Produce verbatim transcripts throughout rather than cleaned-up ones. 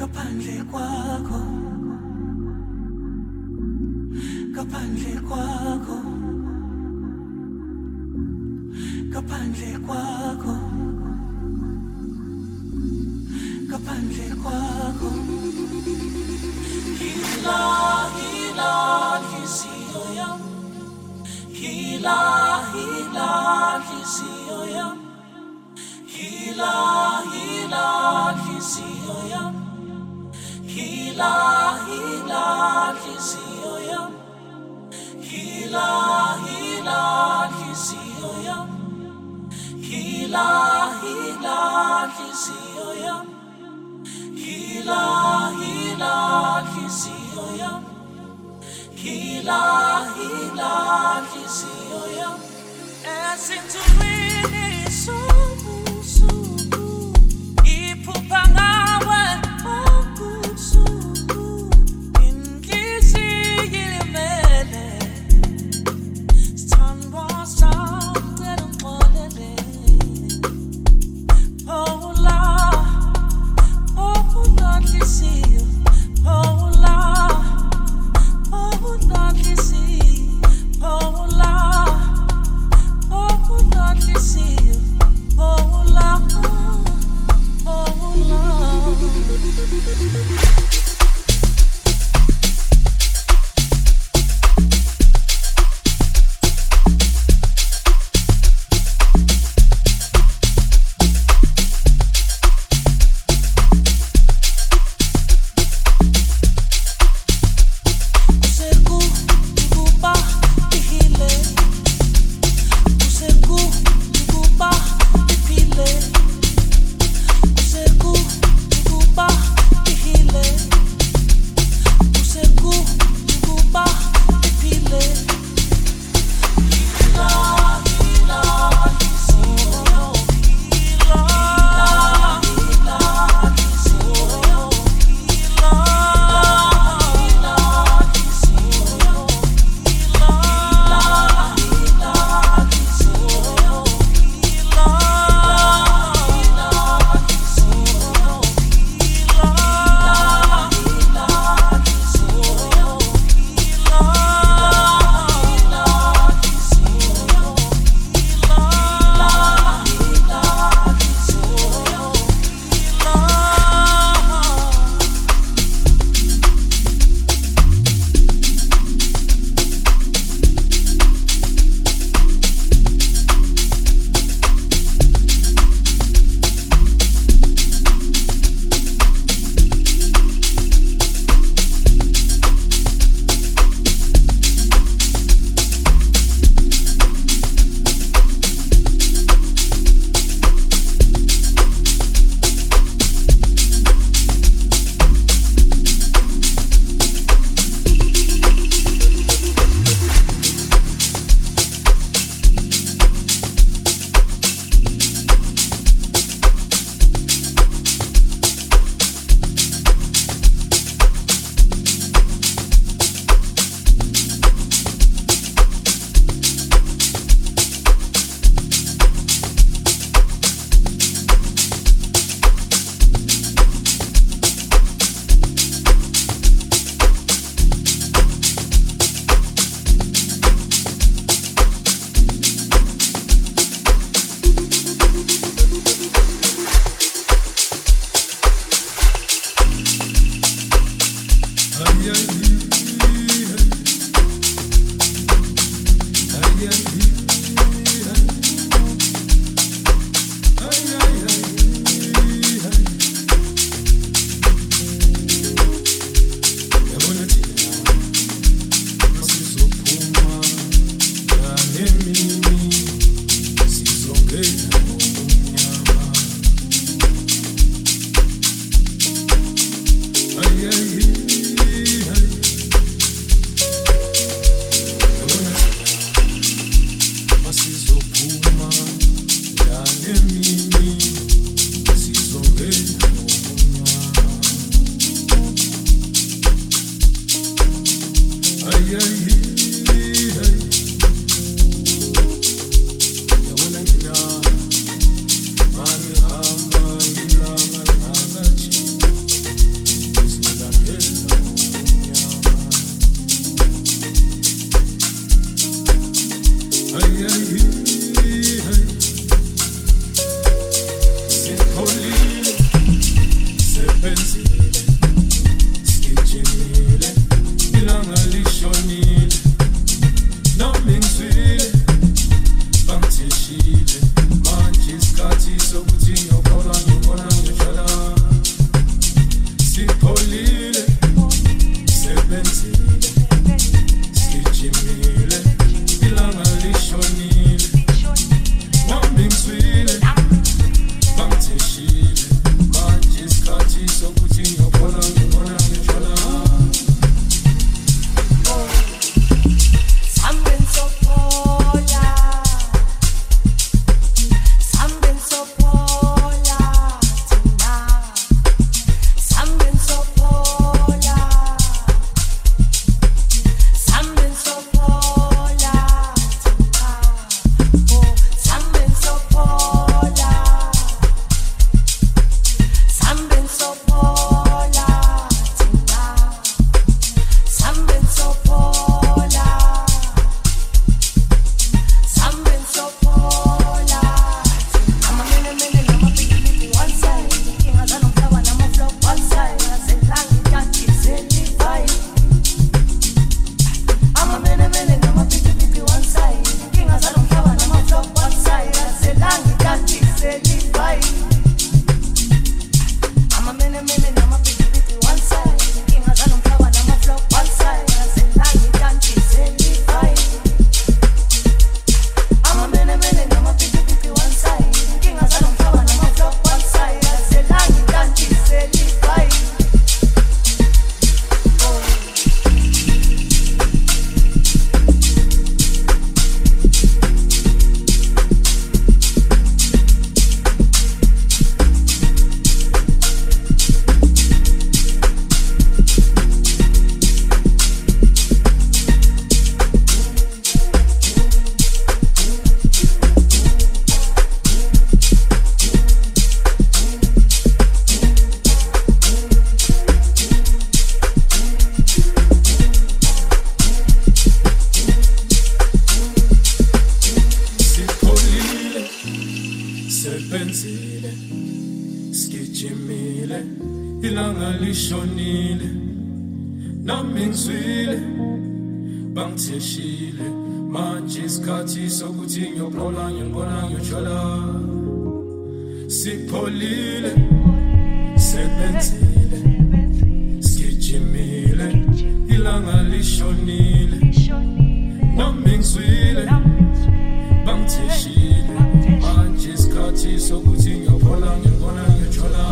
ngaphandle kwakho, ngaphandle kwakho, ngaphandle kwakho, ngaphandle kwakho. Hila, hila, hisiyo yam. Hila, hila, hisiyo yam. Hila, hila, hisiyo yam. Hila, hila, hisiyo yam. Hila, hila, hisiyo yam. Hila, hila, hisiyo yam. Hila, hila, hisiyo yam. Hila, hila, hisiyo yam. As into me, so so ipupanga. Isebenzile skijimile ilanga lishonile nami ngizwile bangitheshile manje isikhathi sokuthi ngiyobona ngibona ngiyojola sipholile sebenzile skijimile ilanga lishonile nami ngizwile bangitheshile manje isikhathi sokuthi ngiyobona ngibona ngiyojola.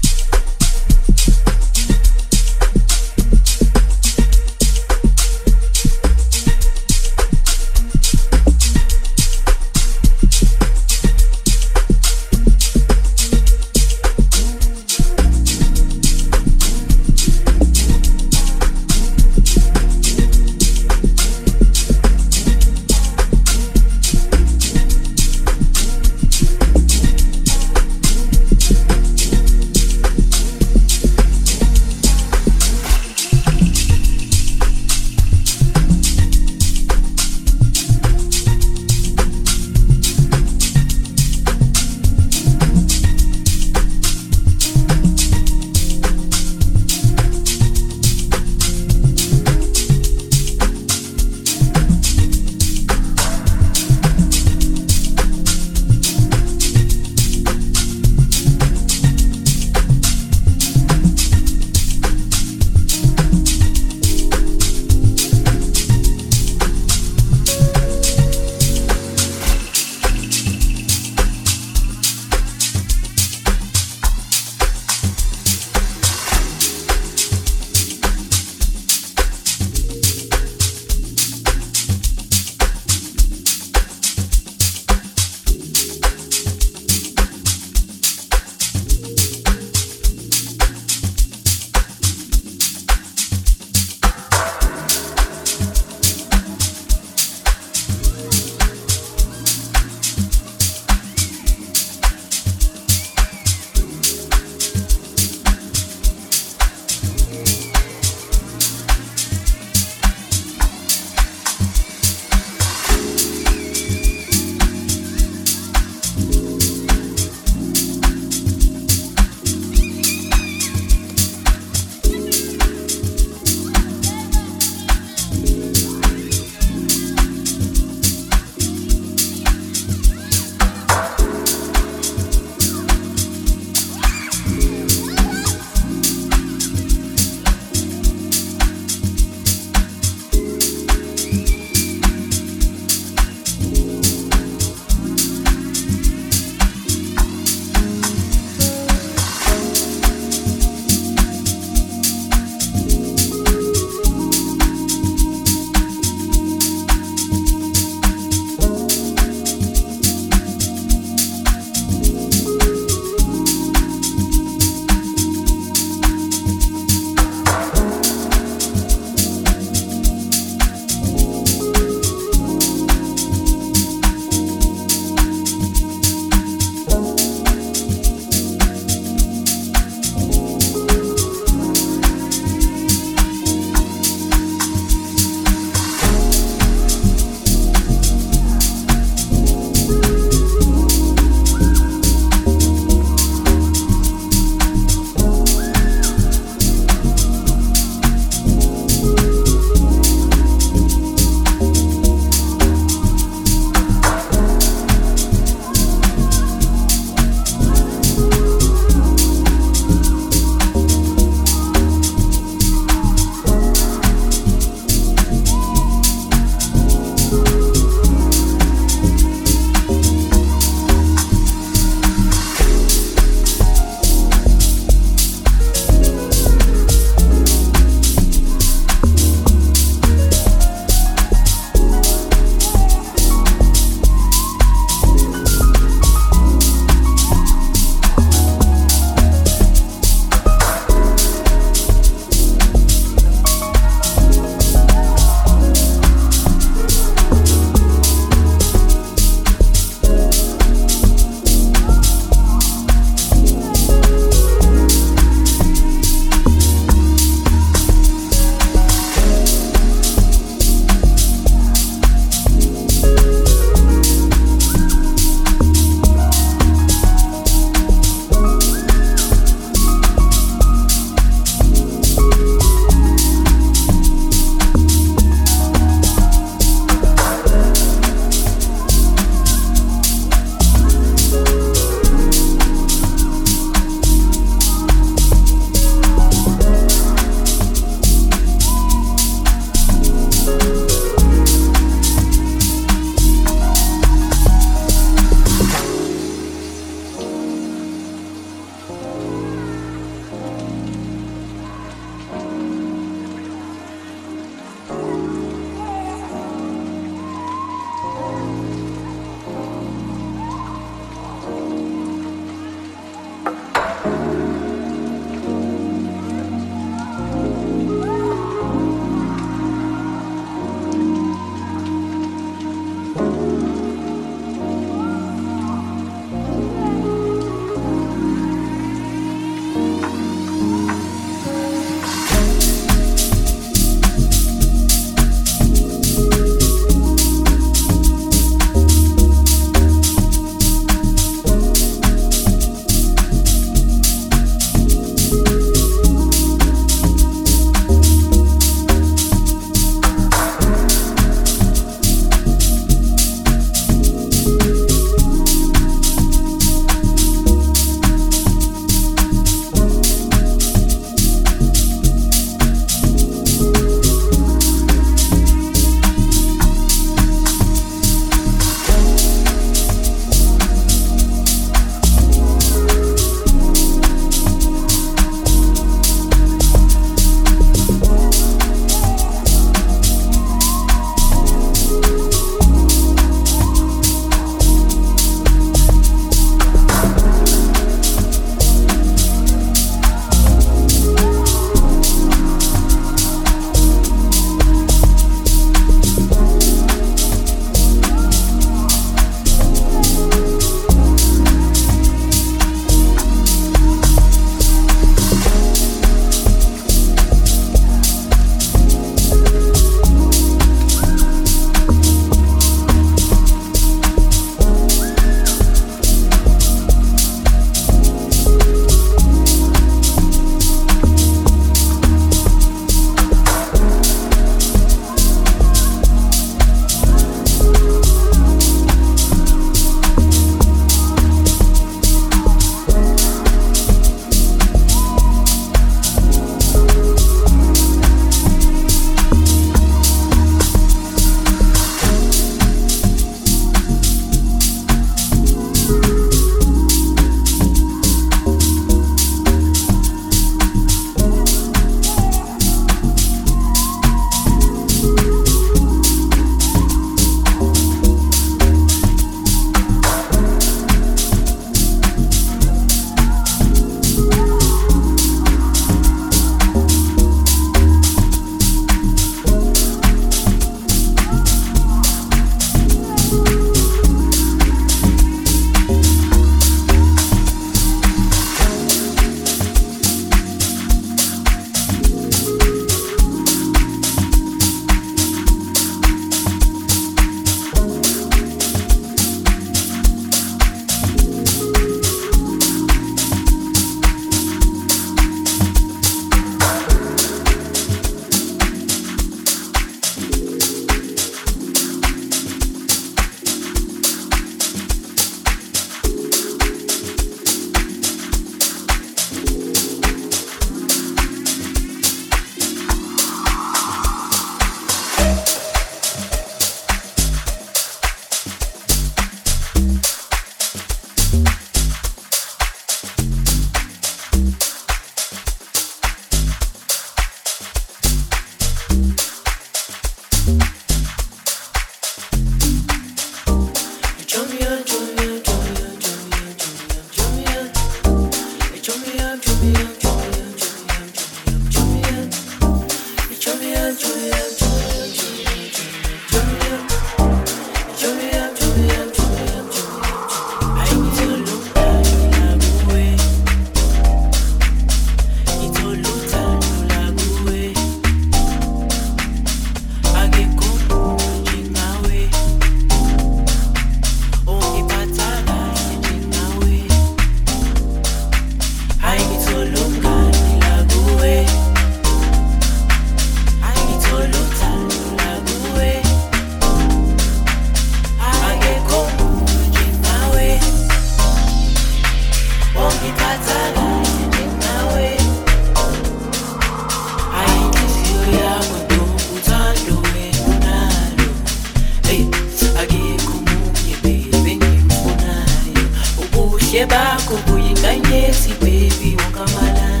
Gebako kuyikanyezi baby ukamalana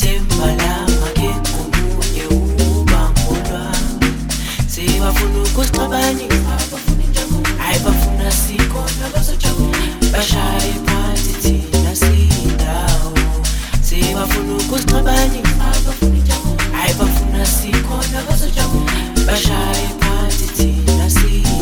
Tembala mageko munye uba mkolwa Sibafunu kustabani Abafuni njaguni Aibafuna siko nabazo chaguni Bashai patiti nasidao Sibafunu kustabani Abafuni njaguni Aibafuna siko nabazo chaguni Bashai patiti nasidao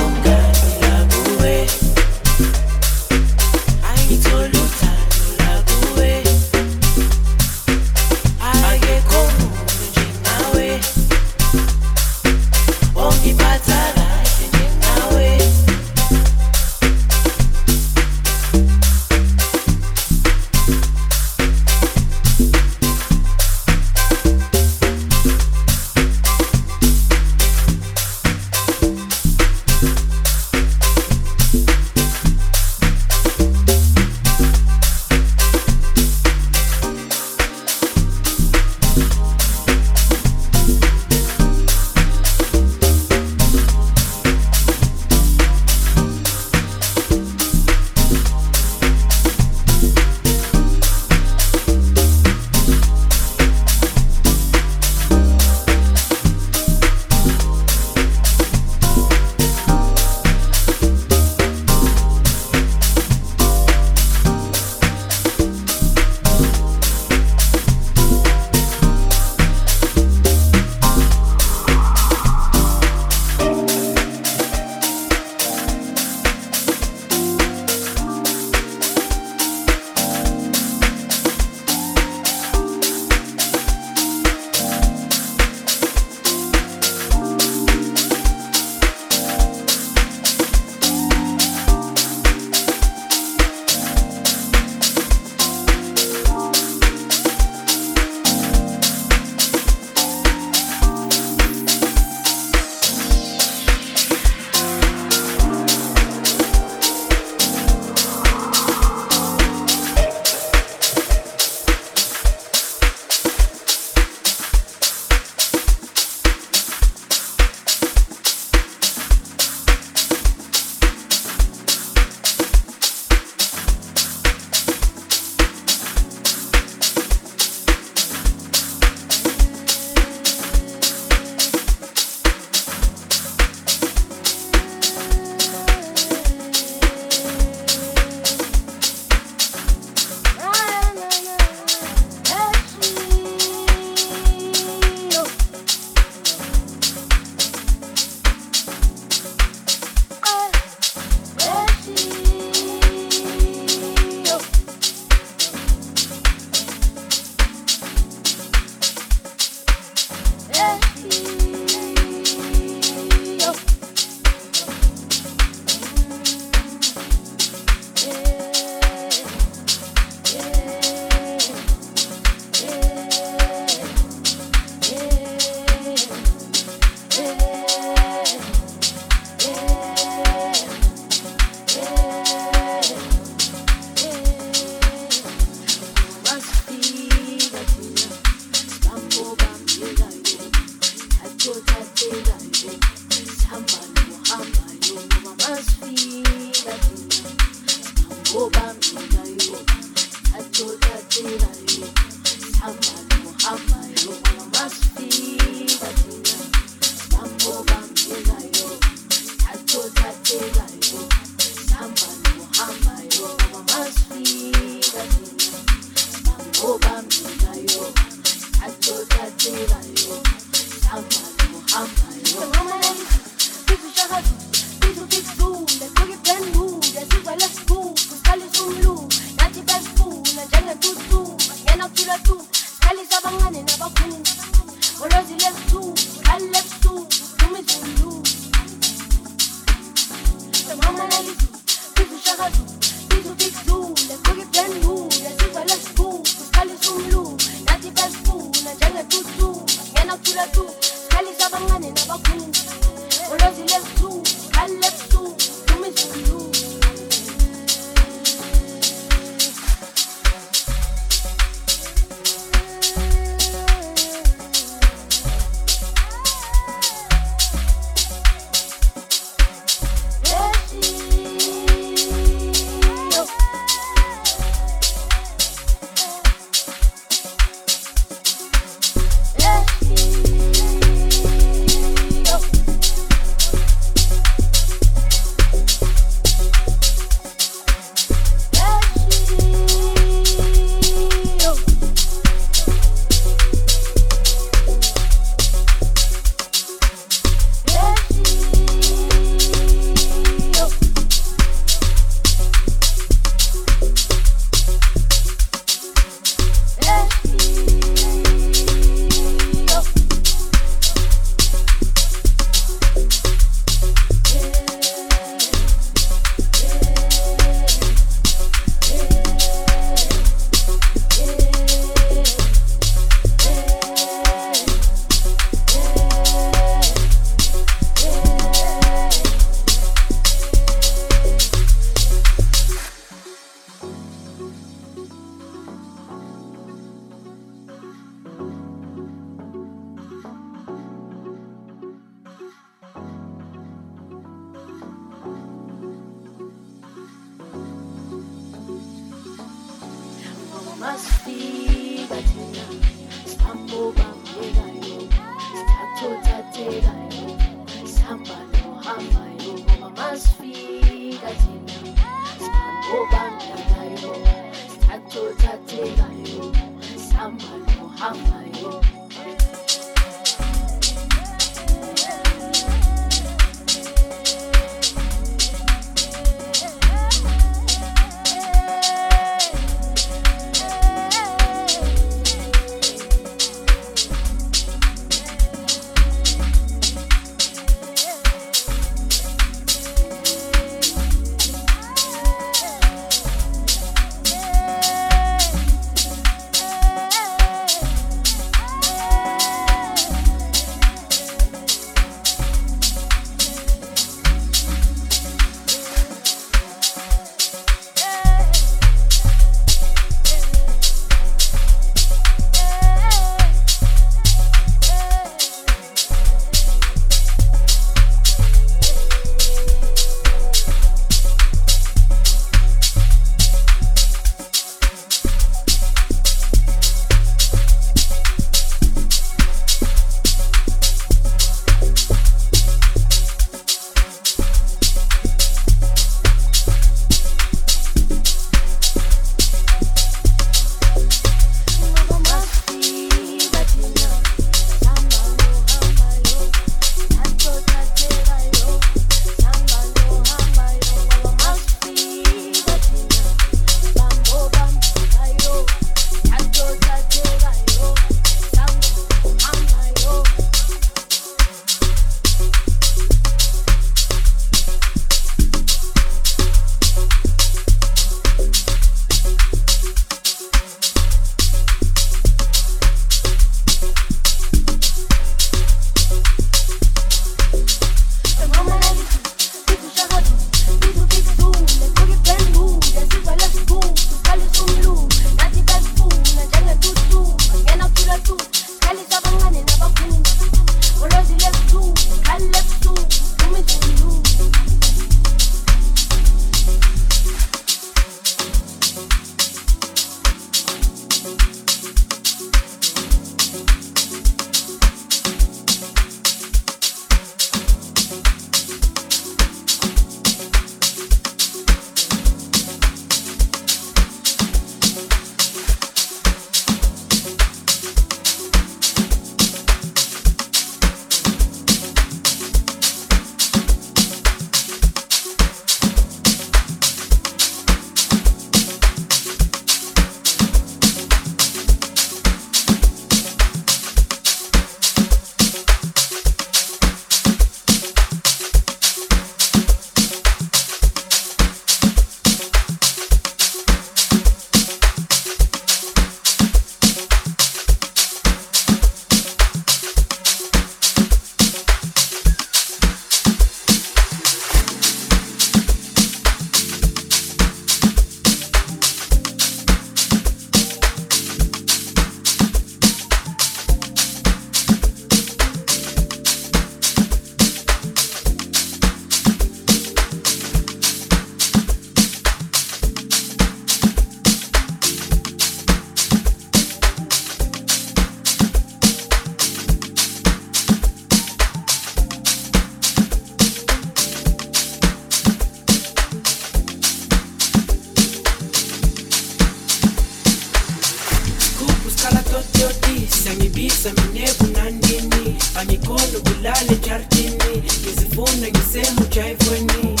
mtoto tisa mibisa minevu na ndini amikono bulale chartini kizifuna kisemu chaivweni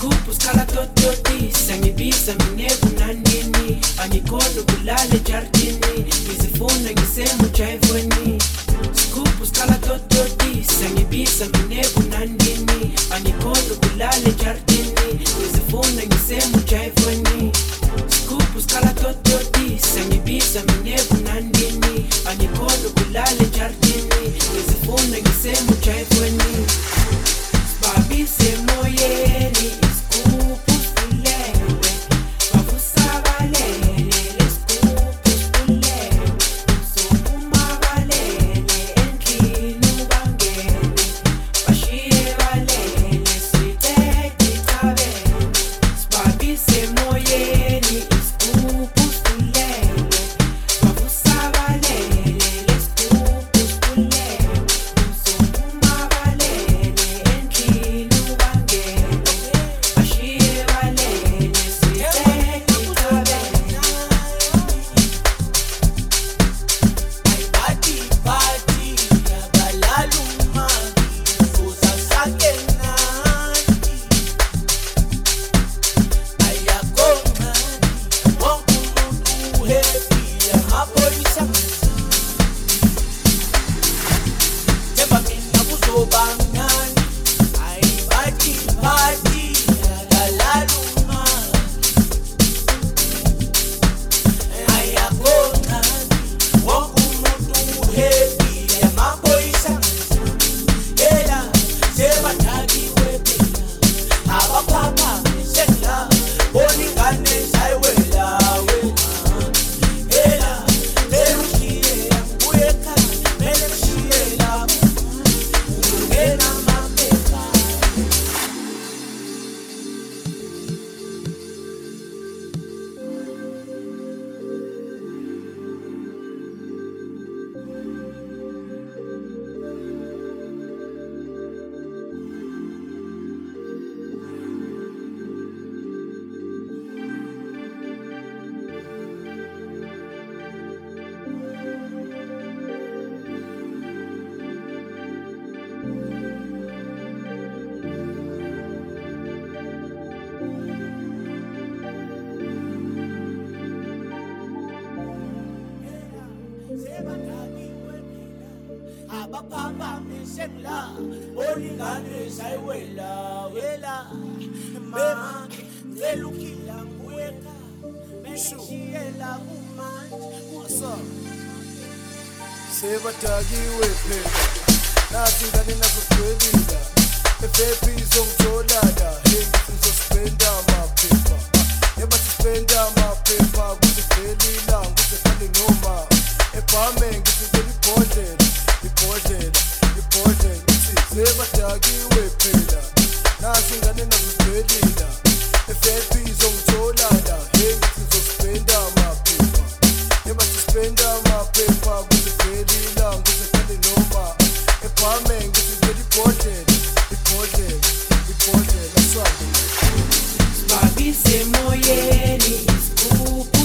kupu skala toto tisa mibisa minevu na ndini amikono bulale chartini kizifuna kisemu chaivweni kupu skala toto tisa mibisa minevu na ndini amikono bulale chartini kizifuna kisemu chaivweni Skala toto tisa nibisa minevu na ndini Anikono kulale jardini Nizifuna gisemu chaifweni Babise moyeni iskupu tulewe Bafusa valelele skupu tulewe Sopuma valele enkinu bangene Bashie valele swite kitabene Babise moyeni Moyeni, iskupu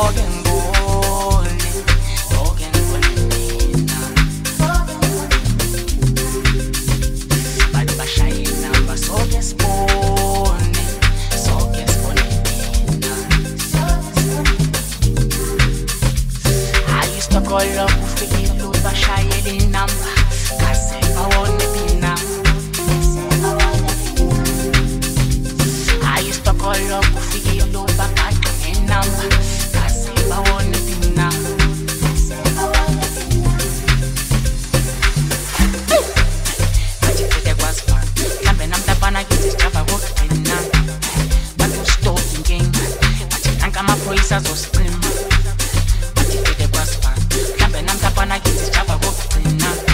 talking boldly, talking boldly now. Bad bashai number so gets boldly, so gets boldly now. I used to call up with the blue bashai number. I said I want to be now. I used to call up with the blue bashai number. I say I wanna be now. I say I wanna be now. I just did it once more. Can't I'm the banana, get this job I work in now. But I'm still thinking. I just think I'm a police as a scream. I just did it once more. Can't I'm the banana, get this job I work in now.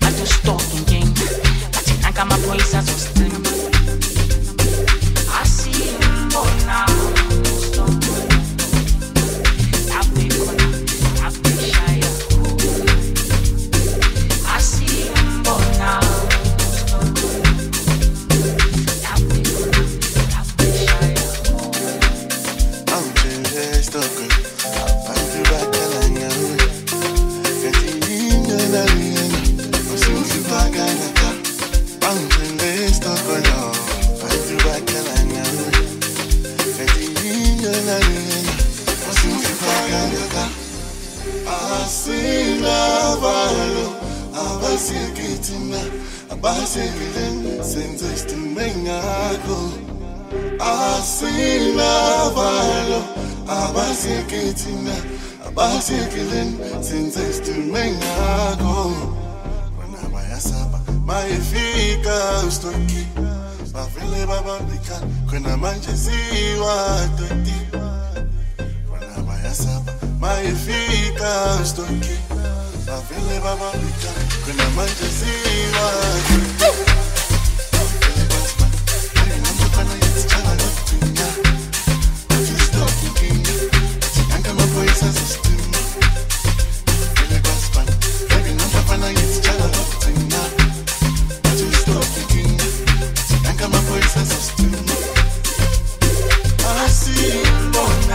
But I'm still thinking. I just think I'm a police as a scream. I see him more now. I see you, boy.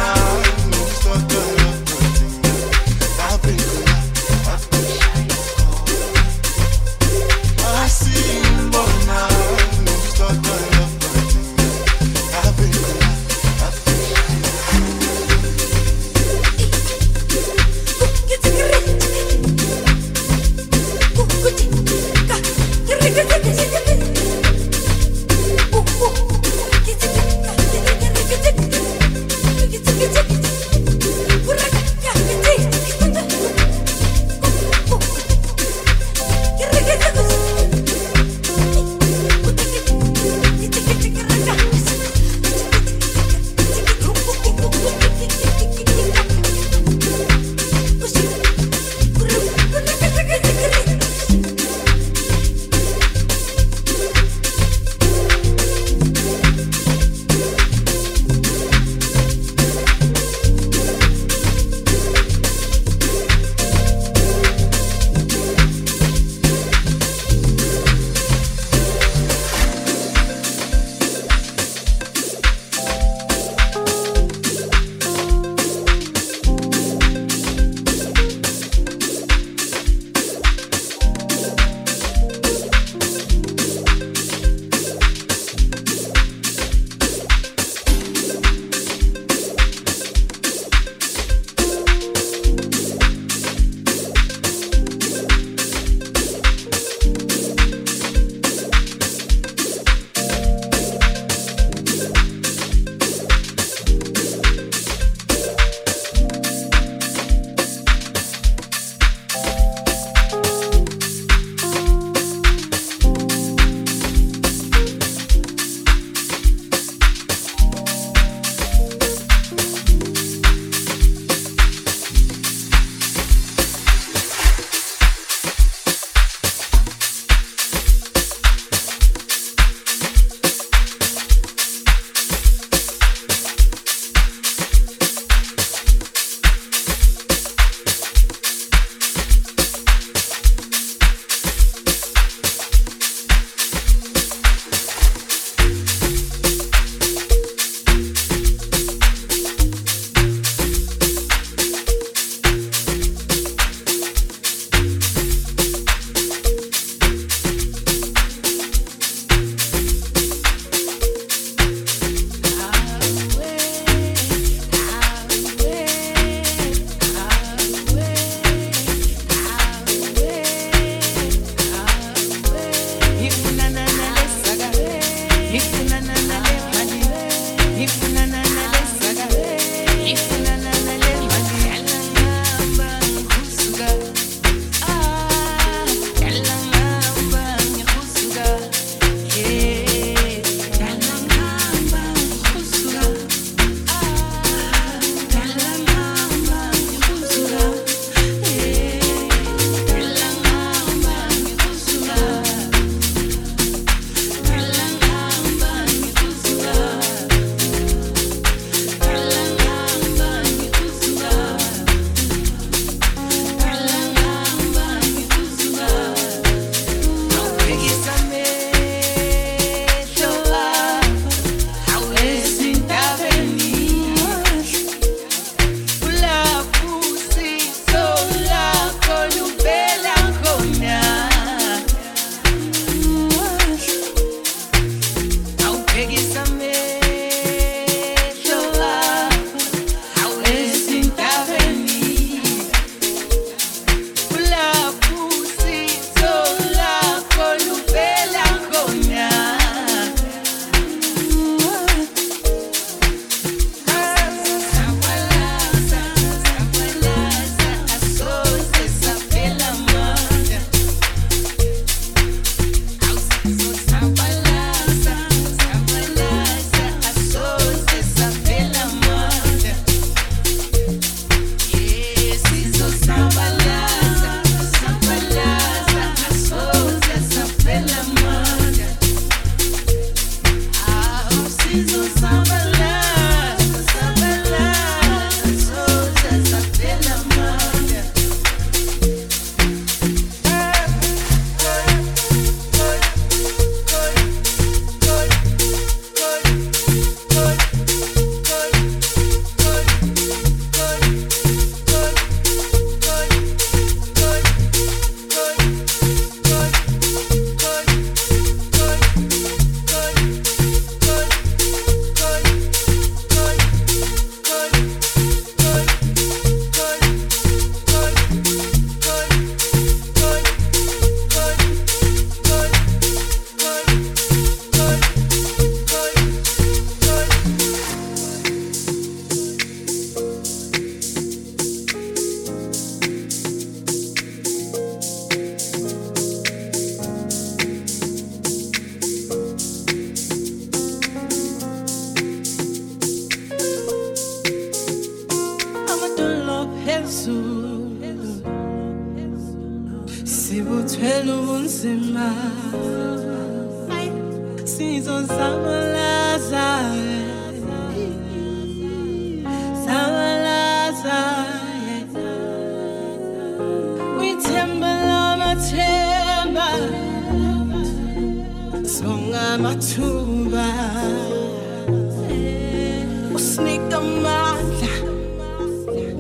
Usnika amandla,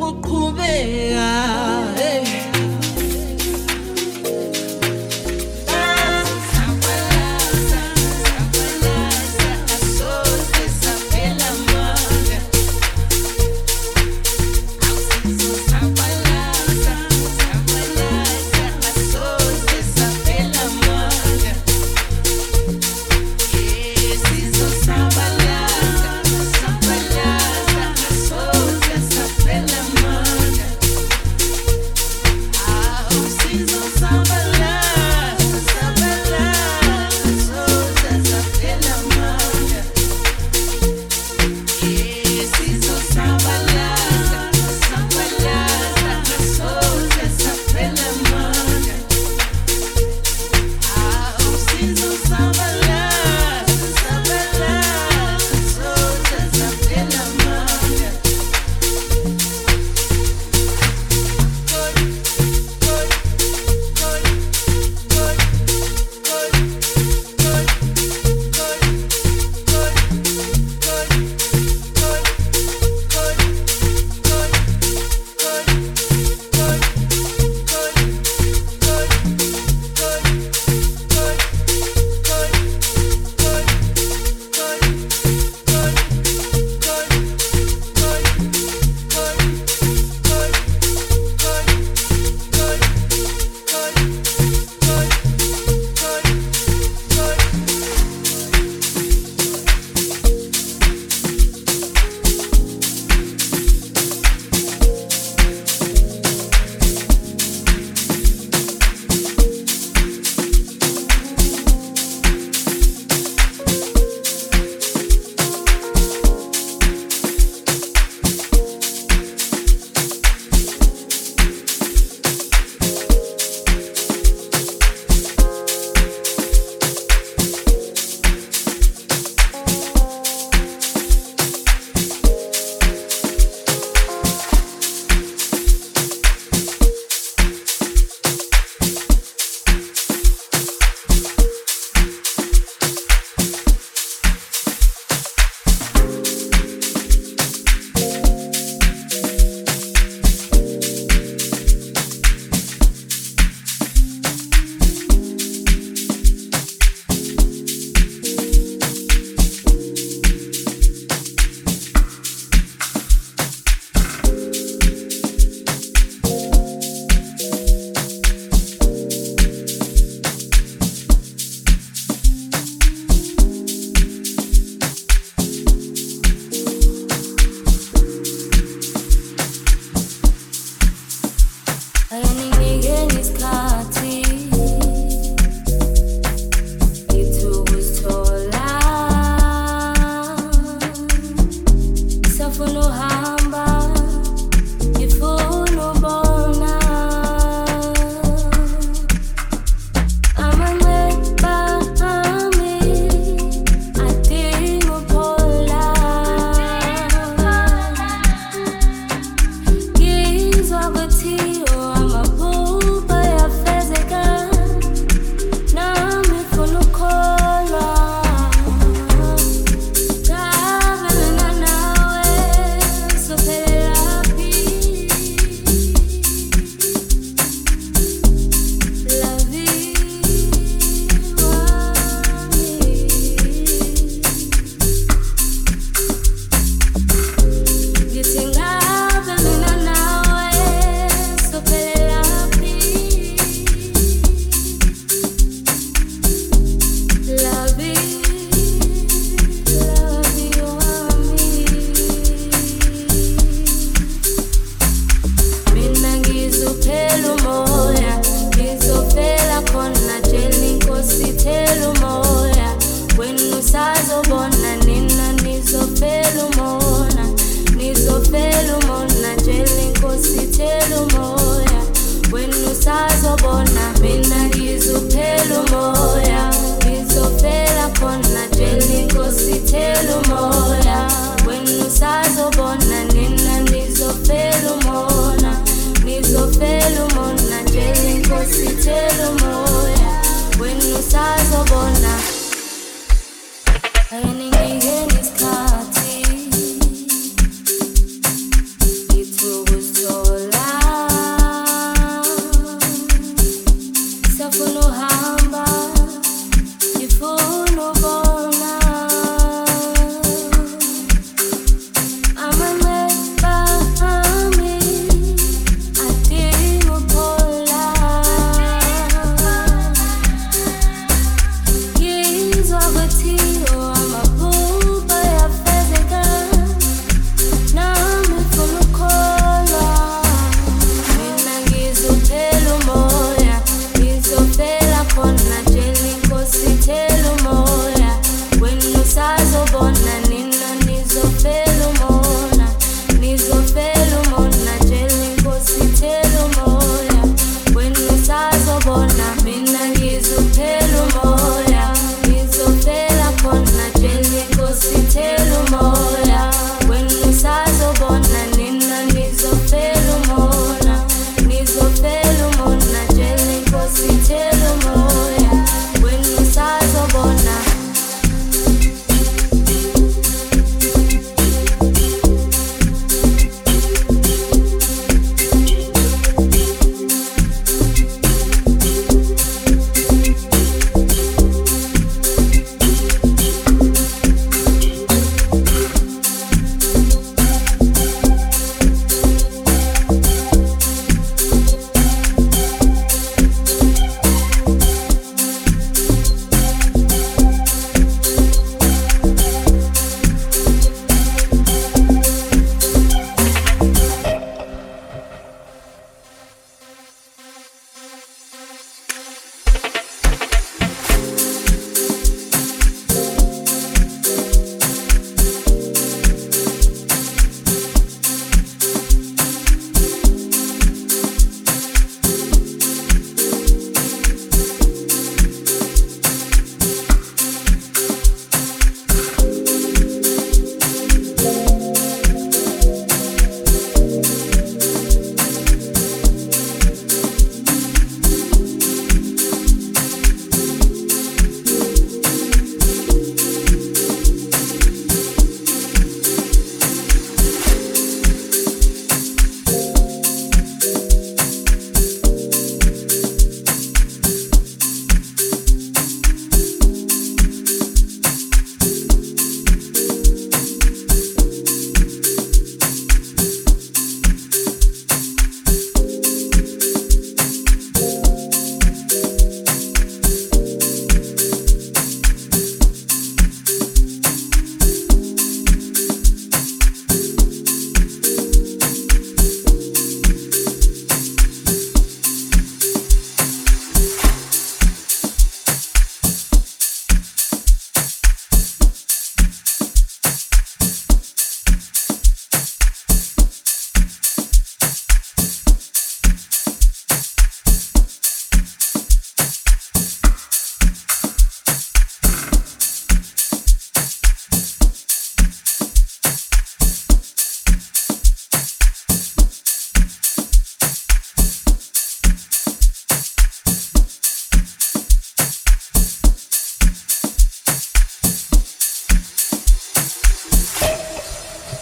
uqhubeka.